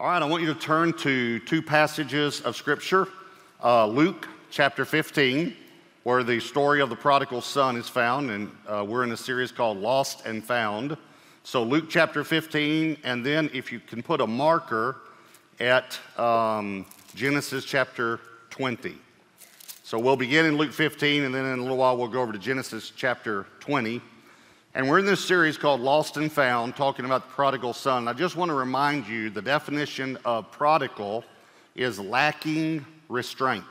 All right, I want you to turn to two passages of Scripture. Luke chapter 15, where the story of the prodigal son is found, and we're in a series called Lost and Found. So Luke chapter 15, and then if you can put a marker at Genesis chapter 20. So we'll begin in Luke 15, and then in a little while we'll go over to Genesis chapter 20. And we're in this series called Lost and Found, talking about the prodigal son. I just want to remind you, the definition of prodigal is lacking restraint.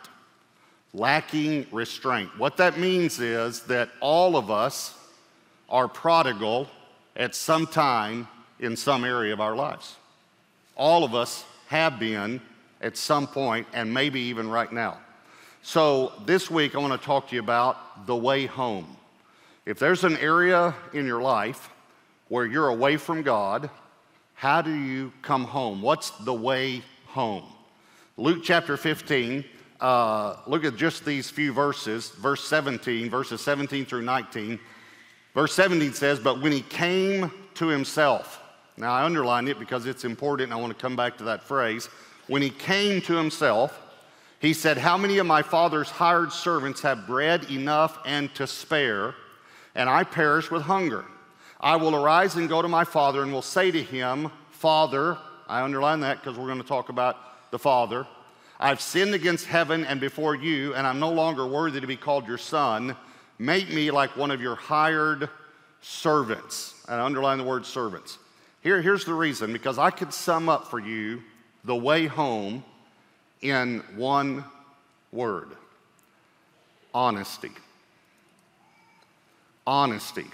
Lacking restraint. What that means is that all of us are prodigal at some time in some area of our lives. All of us have been at some point, and maybe even right now. So this week, I want to talk to you about the way home. If there's an area in your life where you're away from God, how do you come home? What's the way home? Luke chapter 15, look at just these few verses, verses 17 through 19. Verse 17 says, "But when he came to himself," now I underlined it because it's important and I want to come back to that phrase. When he came to himself, he said, "How many of my father's hired servants have bread enough and to spare? And I perish with hunger. I will arise and go to my father and will say to him, 'Father,'" I underline that because we're going to talk about the father, "I've sinned against heaven and before you, and I'm no longer worthy to be called your son. Make me like one of your hired servants." And I underline the word servants. Here's the reason, because I could sum up for you the way home in one word: honesty. Honesty.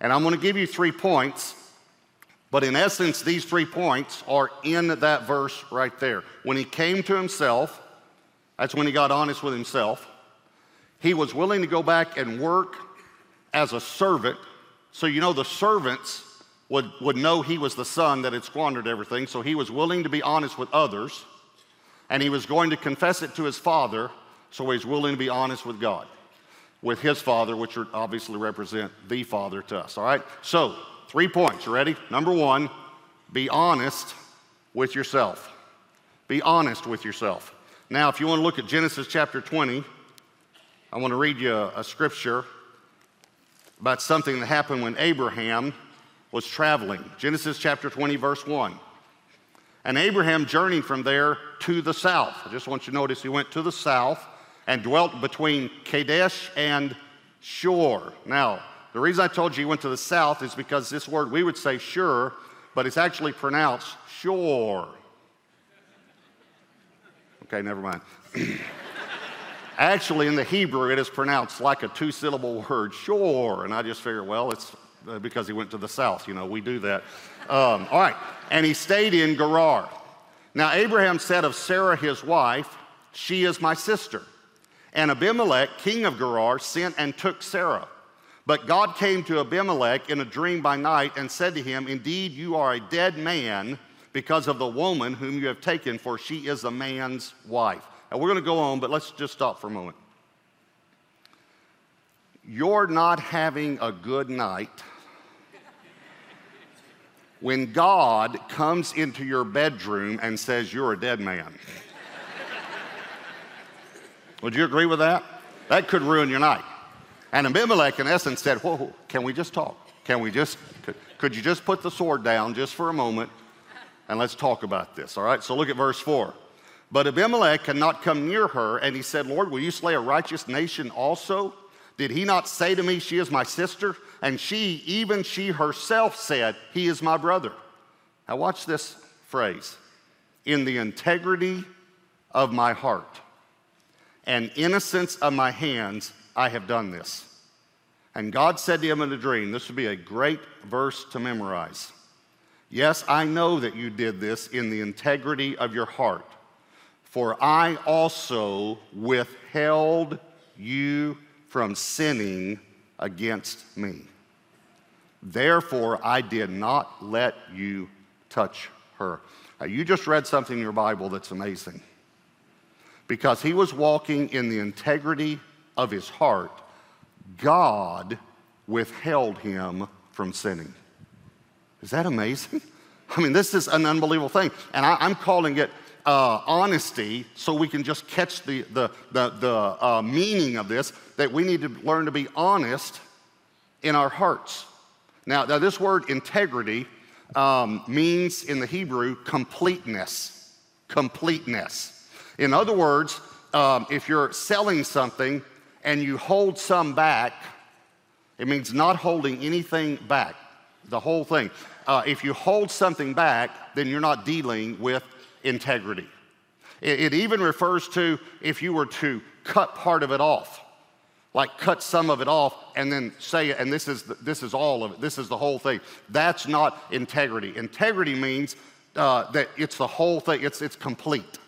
And I'm going to give you 3 points, but in essence, these 3 points are in that verse right there. When he came to himself, that's when he got honest with himself. He was willing to go back and work as a servant. So you know the servants would know he was the son that had squandered everything, so he was willing to be honest with others, and he was going to confess it to his father, so he's willing to be honest with God. With his father, which would obviously represent the father to us, all right? So, 3 points, you ready? Number one, be honest with yourself. Be honest with yourself. Now, if you want to look at Genesis chapter 20, I want to read you a scripture about something that happened when Abraham was traveling. Genesis chapter 20, verse 1. "And Abraham journeyed from there to the south." I just want you to notice he went to the south and dwelt between Kadesh and Shur. Now, the reason I told you he went to the south is because this word, we would say Shur, but it's actually pronounced Shore. Okay, never mind. Actually, in the Hebrew, it is pronounced like a two-syllable word, Shore. And I just figured, well, it's because he went to the south. You know, we do that. All right. "And he stayed in Gerar. Now, Abraham said of Sarah, his wife, 'She is my sister.' And Abimelech, king of Gerar, sent and took Sarah. But God came to Abimelech in a dream by night and said to him, 'Indeed, you are a dead man because of the woman whom you have taken, for she is a man's wife.'" And we're going to go on, but let's just stop for a moment. You're not having a good night when God comes into your bedroom and says you're a dead man. Would you agree with that? That could ruin your night. And Abimelech, in essence, said, "Whoa, can we just talk? Can we just, could you just put the sword down just for a moment and let's talk about this?" All right, so look at verse 4. "But Abimelech could not come near her, and he said, 'Lord, will you slay a righteous nation also? Did he not say to me, she is my sister? And she, even she herself said, he is my brother.'" Now watch this phrase: "In the integrity of my heart and innocence of my hands, I have done this.' And God said to him in a dream," this would be a great verse to memorize, "'Yes, I know that you did this in the integrity of your heart, for I also withheld you from sinning against me. Therefore, I did not let you touch her.'" Now, you just read something in your Bible that's amazing, because he was walking in the integrity of his heart. God withheld him from sinning. Is that amazing? I mean, this is an unbelievable thing. And I'm calling it honesty, so we can just catch the meaning of this, that we need to learn to be honest in our hearts. Now this word integrity means in the Hebrew completeness, completeness. In other words, if you're selling something and you hold some back, it means not holding anything back, the whole thing. If you hold something back, then you're not dealing with integrity. It even refers to if you were to cut part of it off, like cut some of it off and then say, and this is all of it, this is the whole thing. That's not integrity. Integrity means that it's the whole thing, it's complete.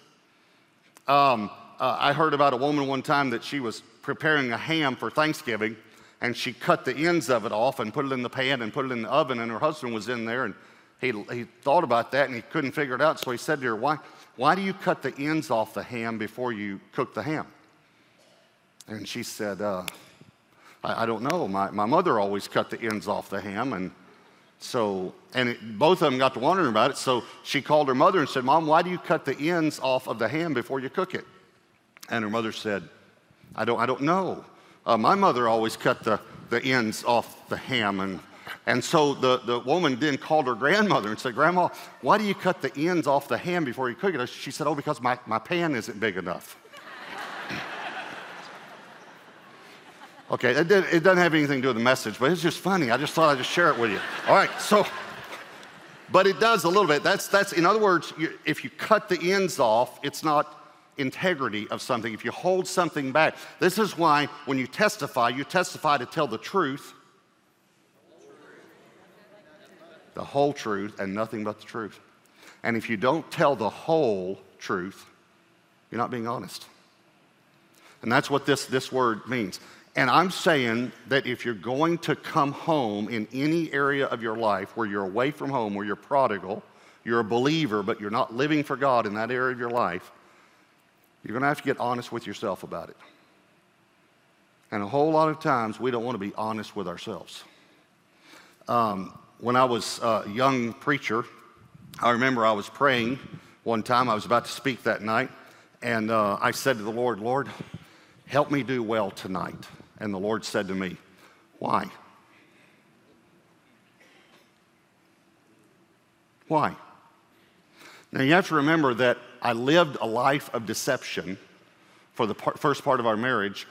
I heard about a woman one time that she was preparing a ham for Thanksgiving, and she cut the ends of it off and put it in the pan and put it in the oven, and her husband was in there, and he thought about that and he couldn't figure it out. So he said to her, why do you cut the ends off the ham before you cook the ham? And she said, I don't know. My mother always cut the ends off the ham. And so, both of them got to wondering about it. So she called her mother and said, Mom, why do you cut the ends off of the ham before you cook it? And her mother said, I don't know. My mother always cut the ends off the ham. And so the woman then called her grandmother and said, Grandma, why do you cut the ends off the ham before you cook it? She said, oh, because my pan isn't big enough. Okay, it doesn't have anything to do with the message, but it's just funny. I just thought I'd just share it with you. All right, so, but it does a little bit. That's in other words, if you cut the ends off, it's not integrity of something. If you hold something back, this is why when you testify to tell the truth, the whole truth and nothing but the truth. And if you don't tell the whole truth, you're not being honest. And that's what this word means. And I'm saying that if you're going to come home in any area of your life where you're away from home, where you're prodigal, you're a believer, but you're not living for God in that area of your life, you're going to have to get honest with yourself about it. And a whole lot of times we don't want to be honest with ourselves. When I was a young preacher, I remember I was praying one time. I was about to speak that night, and I said to the Lord, Lord, help me do well tonight. And the Lord said to me, why? Why? Now, you have to remember that I lived a life of deception for the first part of our marriage.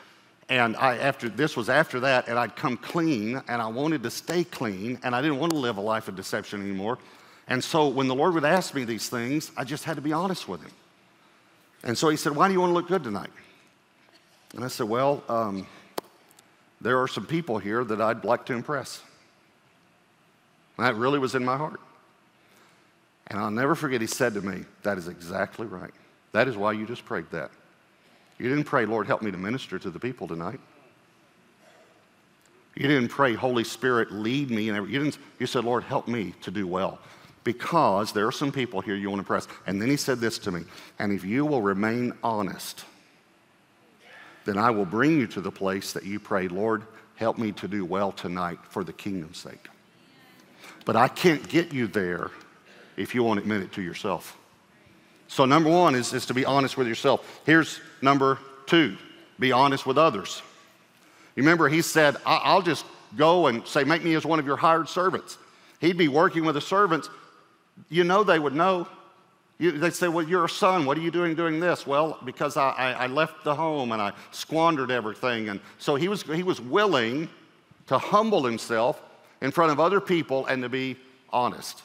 And after that, and I'd come clean, and I wanted to stay clean, and I didn't want to live a life of deception anymore. And so when the Lord would ask me these things, I just had to be honest with him. And so he said, why do you want to look good tonight? And I said, well, there are some people here that I'd like to impress. And that really was in my heart. And I'll never forget, he said to me, that is exactly right. That is why you just prayed that. You didn't pray, Lord, help me to minister to the people tonight. You didn't pray, Holy Spirit, lead me. And you said, Lord, help me to do well, because there are some people here you want to impress. And then he said this to me, and if you will remain honest, then I will bring you to the place that you pray, Lord, help me to do well tonight for the kingdom's sake. But I can't get you there if you won't admit it to yourself. So number one is to be honest with yourself. Here's number two, be honest with others. You remember he said, I'll just go and say, make me as one of your hired servants. He'd be working with the servants. You know they would know. They'd say, well, you're a son. What are you doing this? Well, because I left the home and I squandered everything. And so he was willing to humble himself in front of other people and to be honest.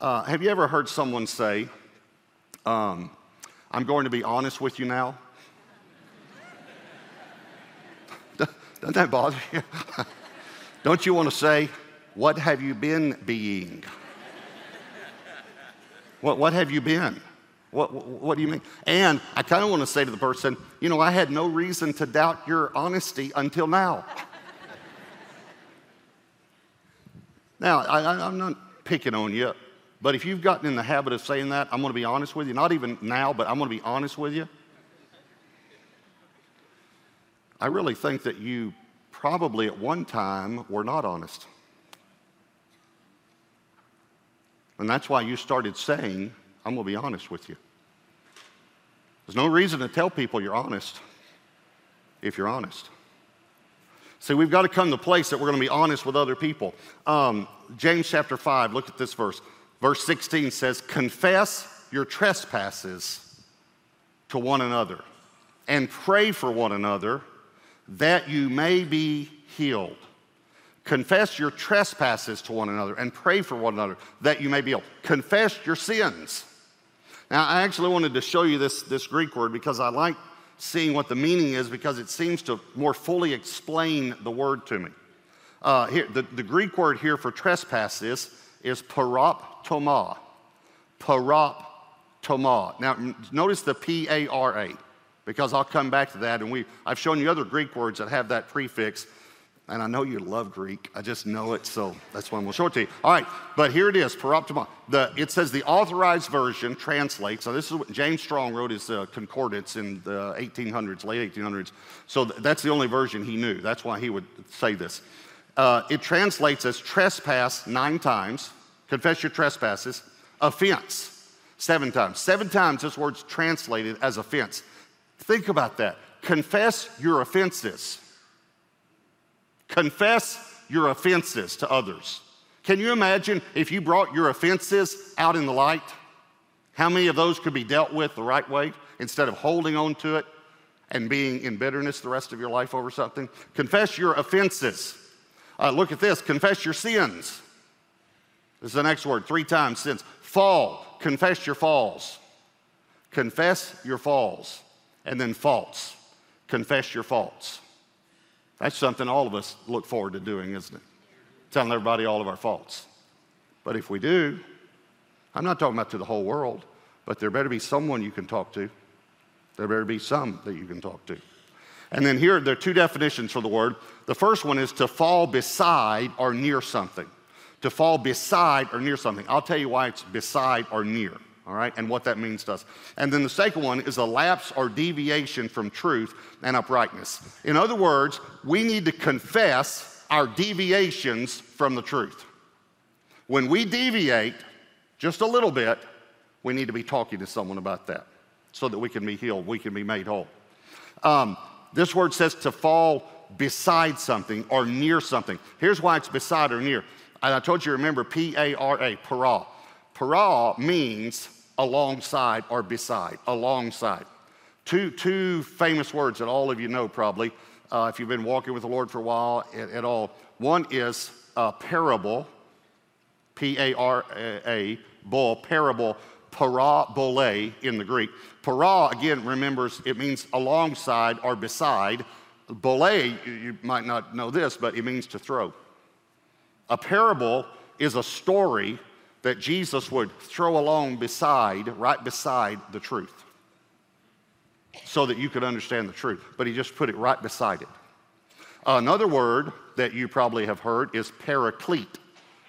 Have you ever heard someone say, I'm going to be honest with you now? Doesn't that bother you? Don't you want to say, what have you been being? What have you been? What do you mean? And I kind of want to say to the person, you know, I had no reason to doubt your honesty until now. Now, I'm not picking on you. But if you've gotten in the habit of saying that, I'm going to be honest with you, not even now, but I'm going to be honest with you, I really think that you probably at one time were not honest. And that's why you started saying, I'm going to be honest with you. There's no reason to tell people you're honest if you're honest. See, we've got to come to a place that we're going to be honest with other people. James chapter 5, look at this verse. Verse 16 says, confess your trespasses to one another and pray for one another that you may be healed. Confess your trespasses to one another and pray for one another that you may be healed. Confess your sins. Now, I actually wanted to show you this Greek word because I like seeing what the meaning is, because it seems to more fully explain the word to me. The Greek word here for trespass is paraptoma. Paraptoma. Now, notice the P-A-R-A, because I'll come back to that, and I've shown you other Greek words that have that prefix, and I know you love Greek. I just know it, so that's why I'm going to show it to you. All right, but here it is, paraptoma. It says the Authorized Version translates, so this is what James Strong wrote his concordance in the 1800s, late 1800s. So that's the only version he knew. That's why he would say this. It translates as trespass 9 times, confess your trespasses, offense 7 times. 7 times this word's translated as offense. Think about that. Confess your offenses. Confess your offenses to others. Can you imagine if you brought your offenses out in the light? How many of those could be dealt with the right way instead of holding on to it and being in bitterness the rest of your life over something? Confess your offenses. Look at this. Confess your sins. This is the next word, 3 times sins. Fall. Confess your falls. Confess your falls. And then faults. Confess your faults. That's something all of us look forward to doing, isn't it? Telling everybody all of our faults. But if we do, I'm not talking about to the whole world, but there better be someone you can talk to. There better be some that you can talk to. And then here, there are 2 definitions for the word. The first one is to fall beside or near something. To fall beside or near something. I'll tell you why it's beside or near, all right, and what that means to us. And then the second one is a lapse or deviation from truth and uprightness. In other words, we need to confess our deviations from the truth. When we deviate just a little bit, we need to be talking to someone about that so that we can be healed, we can be made whole. This word says to fall beside something or near something. Here's why it's beside or near. And I told you, remember, P-A-R-A, para. Para means alongside or beside, alongside. Two famous words that all of you know probably, if you've been walking with the Lord for a while at all. One is parable, P-A-R-A, parable, parabole in the Greek. Para, again, remembers it means alongside or beside. Bole, you might not know this, but it means to throw. A parable is a story that Jesus would throw along beside, right beside the truth, so that you could understand the truth. But he just put it right beside it. Another word that you probably have heard is paraclete.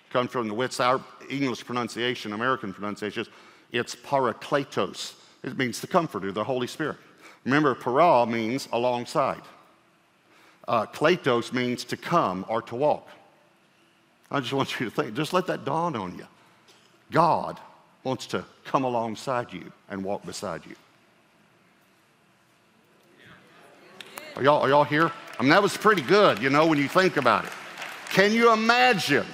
Comes from the Wits, our English pronunciation, American pronunciation. It's Parakletos. It means the comforter, the Holy Spirit. Remember, para means alongside. Kletos means to come or to walk. I just want you to think, just let that dawn on you. God wants to come alongside you and walk beside you. Are y'all here? I mean, that was pretty good, you know, when you think about it. Can you imagine?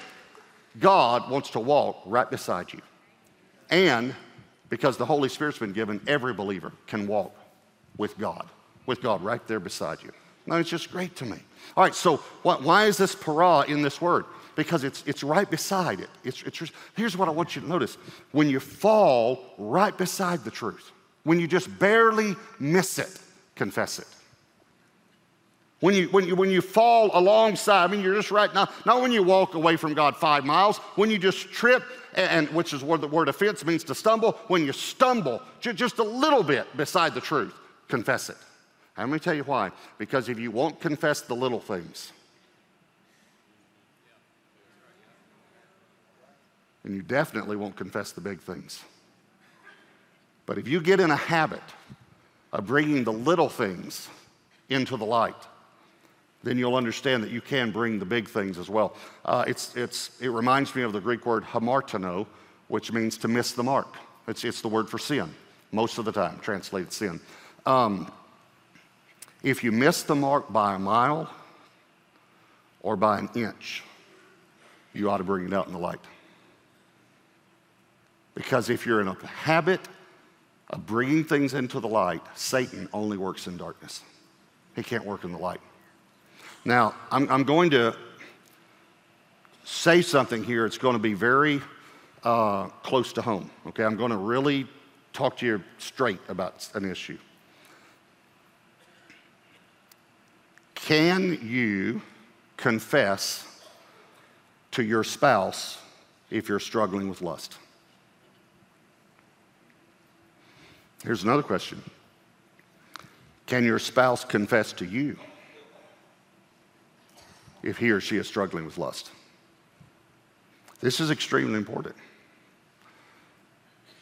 God wants to walk right beside you. And because the Holy Spirit's been given, every believer can walk with God right there beside you. No, it's just great to me. All right, so why is this para in this word? Because it's right beside it. Here's what I want you to notice. When you fall right beside the truth, when you just barely miss it, confess it. When you fall alongside, I mean, you're just right now, not when you walk away from God 5 miles, when you just trip, and which is what the word offense means, to stumble, when you stumble just a little bit beside the truth, confess it. I'm going to tell you why. Because if you won't confess the little things, and you definitely won't confess the big things. But if you get in a habit of bringing the little things into the light, then you'll understand that you can bring the big things as well. It reminds me of the Greek word hamartano, which means to miss the mark. It's the word for sin, most of the time, translated sin. If you miss the mark by a mile or by an inch, you ought to bring it out in the light. Because if you're in a habit of bringing things into the light, Satan only works in darkness. He can't work in the light. Now, I'm going to say something here. It's going to be very close to home, okay? I'm going to really talk to you straight about an issue. Can you confess to your spouse if you're struggling with lust? Here's another question. Can your spouse confess to you if he or she is struggling with lust? This is extremely important.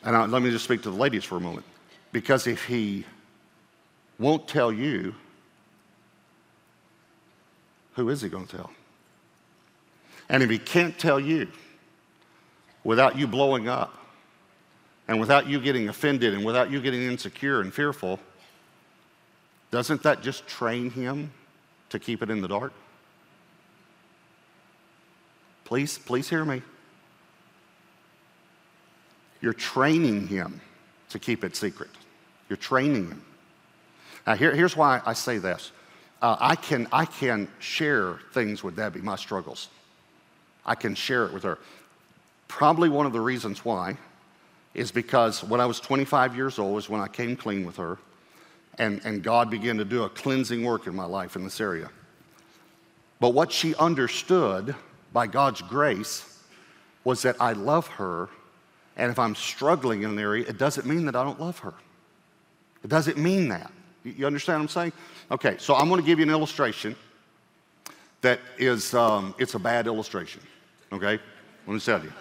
And let me just speak to the ladies for a moment. Because if he won't tell you, who is he going to tell? And if he can't tell you without you blowing up, and without you getting offended, and without you getting insecure and fearful, doesn't that just train him to keep it in the dark? Please hear me. You're training him to keep it secret. You're training him. Now, here's why I say this. I can share things with Debbie, my struggles. I can share it with her. Probably one of the reasons why is because when I was 25 years old is when I came clean with her, and God began to do a cleansing work in my life in this area. But what she understood by God's grace was that I love her, and if I'm struggling in an area, it doesn't mean that I don't love her. It doesn't mean that. You understand what I'm saying? Okay, so I'm gonna give you an illustration that is, it's a bad illustration, okay? Let me tell you.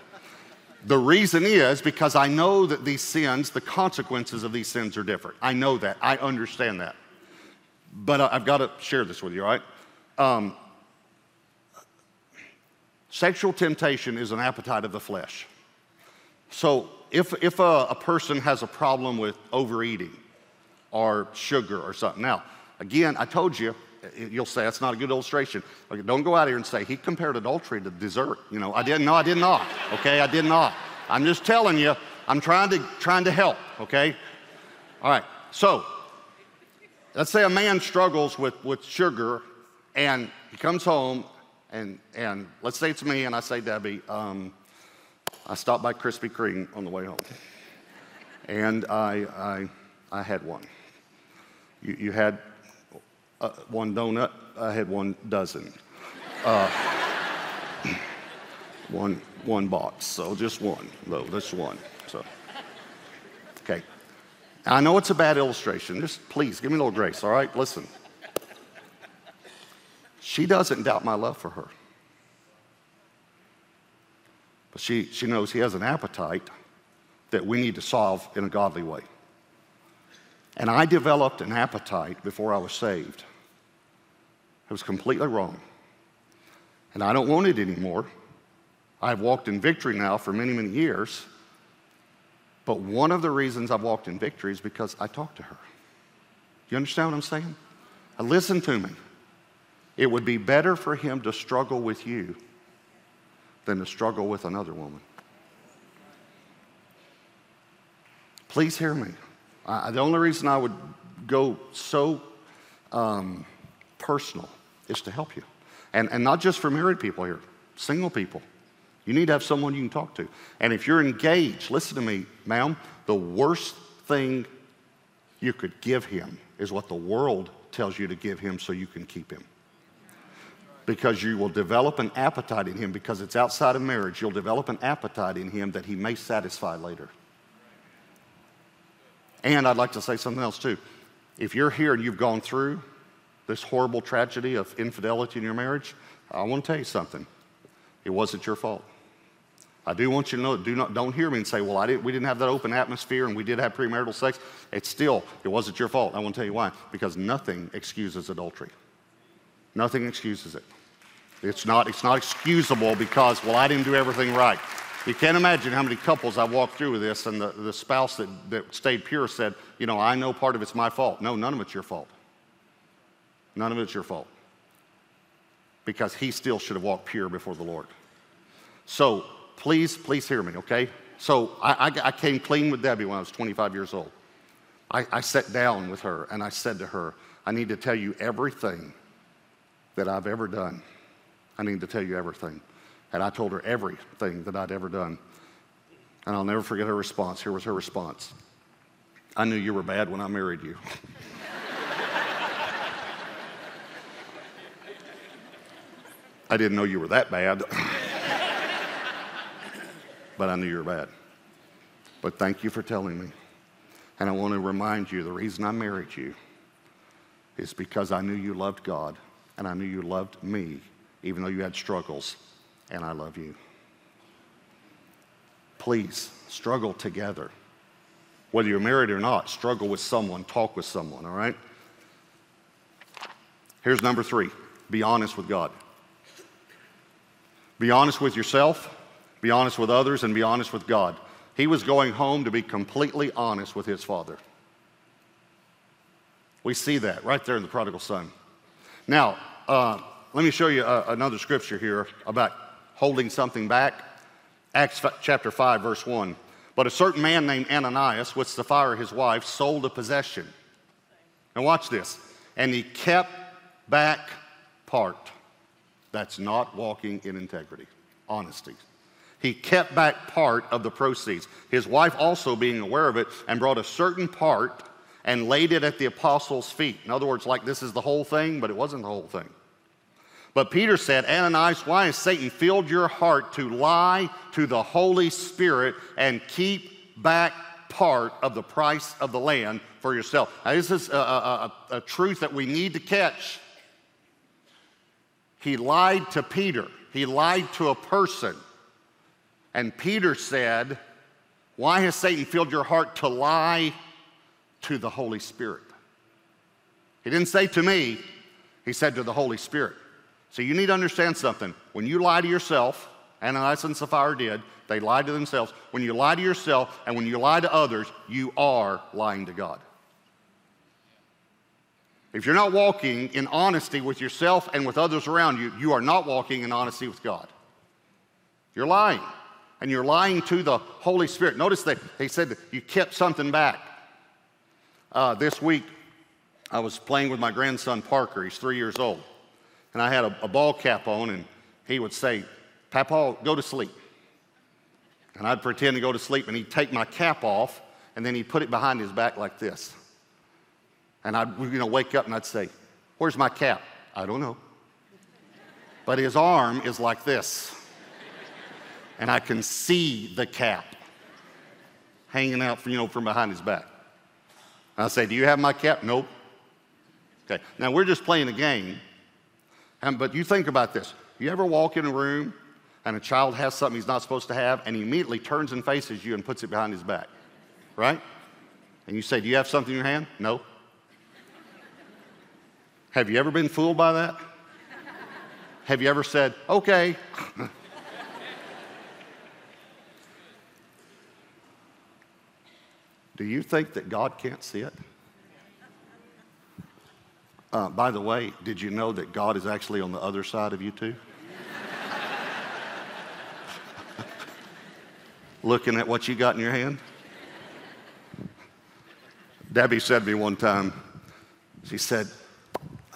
The reason is because I know that these sins, the consequences of these sins are different. I know that. I understand that. But I've got to share this with you, all right? Sexual temptation is an appetite of the flesh. So if a person has a problem with overeating or sugar or something. Now, again, I told you, you'll say that's not a good illustration. Okay, don't go out here and say he compared adultery to dessert. You know, I didn't. No, I did not. Okay, I did not. I'm just telling you. I'm trying to help. Okay. All right. So let's say a man struggles with sugar, and he comes home, and let's say it's me, and I say, Debbie, I stopped by Krispy Kreme on the way home, and I had one. You had. One donut, I had one dozen. One box, so just one, though, this one, so. Okay, I know it's a bad illustration, just please, give me a little grace, all right, listen. She doesn't doubt my love for her. But she knows he has an appetite that we need to solve in a godly way. And I developed an appetite before I was saved. It was completely wrong. And I don't want it anymore. I've walked in victory now for many, many years. But one of the reasons I've walked in victory is because I talked to her. You understand what I'm saying? Listen to me. It would be better for him to struggle with you than to struggle with another woman. Please hear me. The only reason I would go so personal is to help you. And not just for married people here, single people. You need to have someone you can talk to. And if you're engaged, listen to me, ma'am, the worst thing you could give him is what the world tells you to give him so you can keep him. Because you will develop an appetite in him, because it's outside of marriage, you'll develop an appetite in him that he may satisfy later. And I'd like to say something else too. If you're here and you've gone through this horrible tragedy of infidelity in your marriage, I want to tell you something. It wasn't your fault. I do want you to know, don't hear me and say, well, we didn't have that open atmosphere and we did have premarital sex. It wasn't your fault. I want to tell you why. Because nothing excuses adultery. Nothing excuses it. It's not excusable because, well, I didn't do everything right. You can't imagine how many couples I walked through with this, and the spouse that stayed pure said, you know, I know part of it's my fault. No, none of it's your fault. None of it's your fault. Because he still should have walked pure before the Lord. So please, please hear me, okay? So I came clean with Debbie when I was 25 years old. I sat down with her and I said to her, I need to tell you everything that I've ever done. I need to tell you everything. And I told her everything that I'd ever done. And I'll never forget her response. Here was her response. I knew you were bad when I married you. I didn't know you were that bad. But I knew you were bad. But thank you for telling me. And I want to remind you, the reason I married you is because I knew you loved God, and I knew you loved me, even though you had struggles, and I love you. Please, struggle together. Whether you're married or not, struggle with someone, talk with someone, all right? Here's number three, be honest with God. Be honest with yourself, be honest with others, and be honest with God. He was going home to be completely honest with his father. We see that right there in the prodigal son. Now, let me show you another scripture here about holding something back. Acts chapter 5, verse 1. But a certain man named Ananias, with Sapphira his wife, sold a possession. Now watch this. And he kept back part. That's not walking in integrity. Honesty. He kept back part of the proceeds. His wife also being aware of it, and brought a certain part and laid it at the apostles' feet. In other words, like this is the whole thing, but it wasn't the whole thing. But Peter said, Ananias, why has Satan filled your heart to lie to the Holy Spirit and keep back part of the price of the land for yourself? Now, this is a truth that we need to catch. He lied to Peter. He lied to a person. And Peter said, why has Satan filled your heart to lie to the Holy Spirit? He didn't say to me. He said to the Holy Spirit. So you need to understand something. When you lie to yourself, Ananias and Sapphira did, they lied to themselves. When you lie to yourself and when you lie to others, you are lying to God. If you're not walking in honesty with yourself and with others around you, you are not walking in honesty with God. You're lying, and you're lying to the Holy Spirit. Notice that he said that you kept something back. This week, I was playing with my grandson Parker. He's 3 years old. And I had a ball cap on, and he would say, Papa, go to sleep. And I'd pretend to go to sleep, and he'd take my cap off, and then he'd put it behind his back like this. And I'd wake up, and I'd say, where's my cap? I don't know. But his arm is like this. And I can see the cap hanging out from behind his back. And I say, do you have my cap? Nope. Okay, now we're just playing a game. But you think about this. You ever walk in a room and a child has something he's not supposed to have, and he immediately turns and faces you and puts it behind his back, right? And you say, do you have something in your hand? No. Have you ever been fooled by that? Have you ever said, okay? Do you think that God can't see it? By the way, did you know that God is actually on the other side of you two? Looking at what you got in your hand? Debbie said to me one time, she said,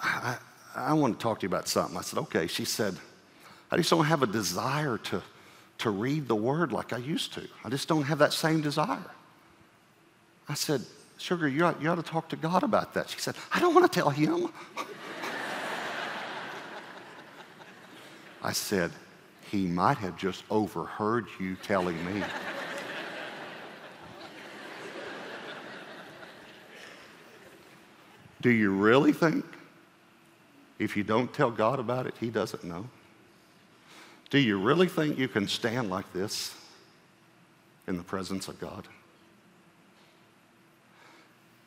I want to talk to you about something. I said, okay. She said, I just don't have a desire to read the word like I used to. I just don't have that same desire. I said, Sugar, you ought to talk to God about that. She said, I don't want to tell him. I said, he might have just overheard you telling me. Do you really think if you don't tell God about it, he doesn't know? Do you really think you can stand like this in the presence of God?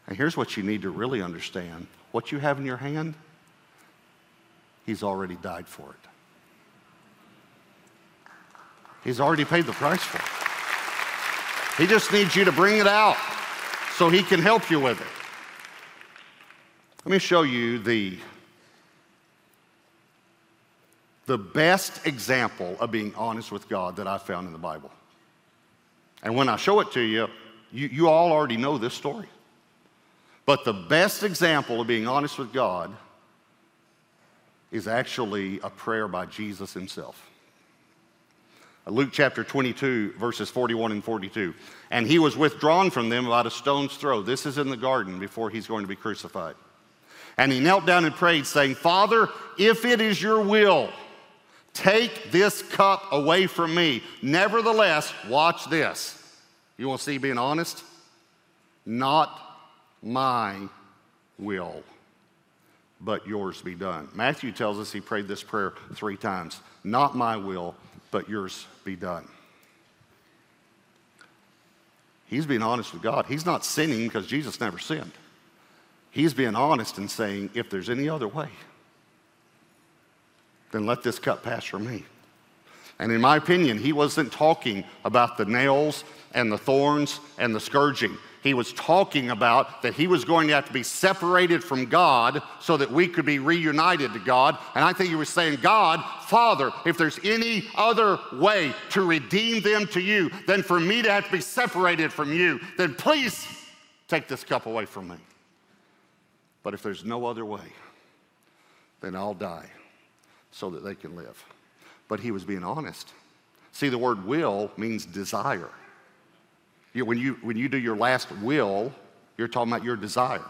And here's what you need to really understand. What you have in your hand, he's already died for it. He's already paid the price for it. He just needs you to bring it out so he can help you with it. Let me show you the best example of being honest with God that I found in the Bible. And when I show it to you, you all already know this story. But the best example of being honest with God is actually a prayer by Jesus himself. Luke chapter 22, verses 41 and 42. And he was withdrawn from them about a stone's throw. This is in the garden before he's going to be crucified. And he knelt down and prayed, saying, Father, if it is your will, take this cup away from me. Nevertheless, watch this. You want to see being honest? Not my will, but yours be done. Matthew tells us he prayed this prayer 3 times. Not my will, but yours be done. He's being honest with God. He's not sinning because Jesus never sinned. He's being honest and saying, if there's any other way, then let this cup pass from me. And in my opinion, he wasn't talking about the nails and the thorns and the scourging. He was talking about that he was going to have to be separated from God so that we could be reunited to God. And I think he was saying, God, Father, if there's any other way to redeem them to you than for me to have to be separated from you, then please take this cup away from me. But if there's no other way, then I'll die so that they can live. But he was being honest. See, the word will means desire. When you do your last will, you're talking about your desire.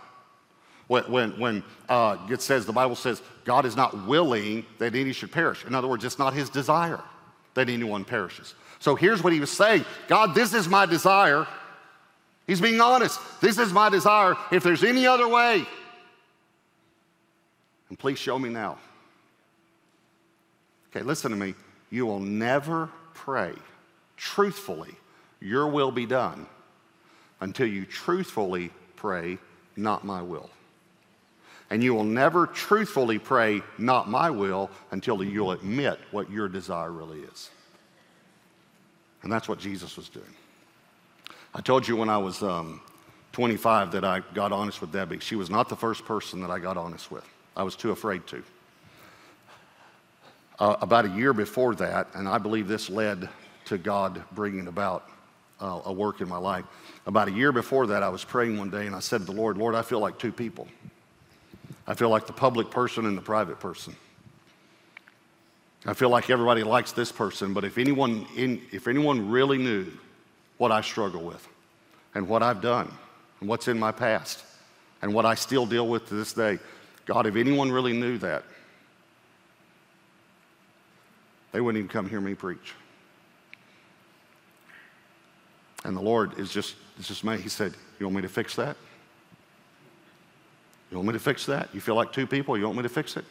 When it says, the Bible says, God is not willing that any should perish. In other words, it's not his desire that anyone perishes. So here's what he was saying. God, this is my desire. He's being honest. This is my desire. If there's any other way, and please show me now. Okay, listen to me. You will never pray truthfully, your will be done, until you truthfully pray, not my will. And you will never truthfully pray, not my will, until you'll admit what your desire really is. And that's what Jesus was doing. I told you when I was 25 that I got honest with Debbie. She was not the first person that I got honest with. I was too afraid to. About a year before that, and I believe this led to God bringing about a work in my life. About a year before that, I was praying one day and I said to the Lord, Lord, I feel like two people. I feel like the public person and the private person. I feel like everybody likes this person, but if anyone really knew what I struggle with and what I've done and what's in my past and what I still deal with to this day, God, if anyone really knew that, they wouldn't even come hear me preach. And the Lord is just me. He said, you want me to fix that? You want me to fix that? You feel like two people? You want me to fix it?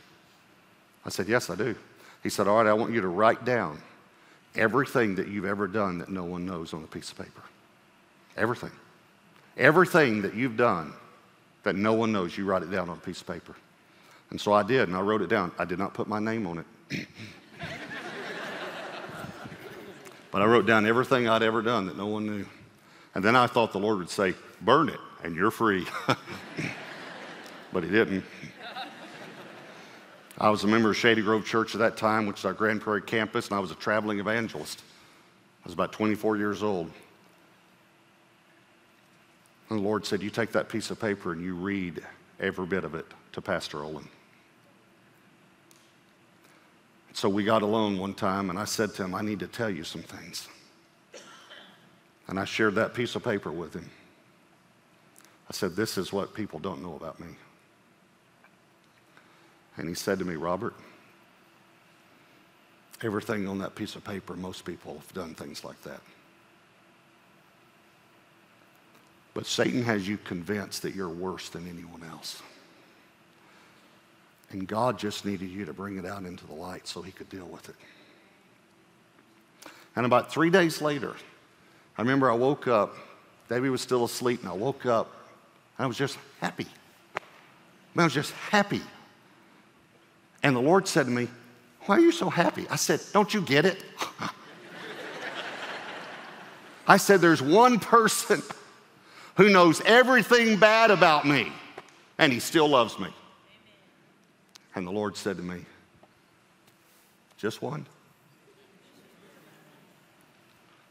I said, yes, I do. He said, all right, I want you to write down everything that you've ever done that no one knows on a piece of paper. Everything. Everything that you've done that no one knows, you write it down on a piece of paper. And so I did, and I wrote it down. I did not put my name on it. But I wrote down everything I'd ever done that no one knew. And then I thought the Lord would say, burn it, and you're free. But he didn't. I was a member of Shady Grove Church at that time, which is our Grand Prairie campus, and I was a traveling evangelist. I was about 24 years old. And the Lord said, you take that piece of paper and you read every bit of it to Pastor Olin. So we got alone one time, and I said to him, I need to tell you some things. And I shared that piece of paper with him. I said, this is what people don't know about me. And he said to me, Robert, everything on that piece of paper, most people have done things like that. But Satan has you convinced that you're worse than anyone else. And God just needed you to bring it out into the light so he could deal with it. And about 3 days later, I remember I woke up. Debbie was still asleep, and I woke up, and I was just happy. I was just happy. And the Lord said to me, why are you so happy? I said, don't you get it? I said, there's one person who knows everything bad about me, and he still loves me. Amen. And the Lord said to me, just one?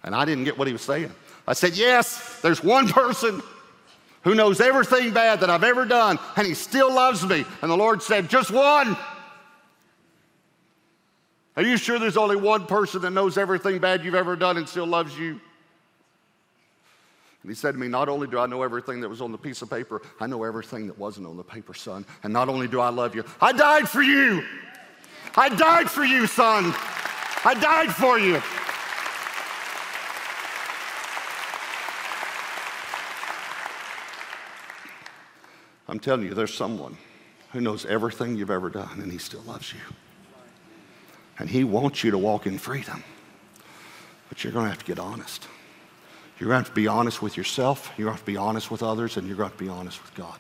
And I didn't get what he was saying. I said, yes, there's one person who knows everything bad that I've ever done, and he still loves me. And the Lord said, just one. Are you sure there's only one person that knows everything bad you've ever done and still loves you? And he said to me, not only do I know everything that was on the piece of paper, I know everything that wasn't on the paper, son. And not only do I love you, I died for you. I died for you, son. I died for you. I'm telling you, there's someone who knows everything you've ever done, and he still loves you. And he wants you to walk in freedom. But you're going to have to get honest. You're going to have to be honest with yourself, you're going to have to be honest with others, and you're going to have to be honest with God.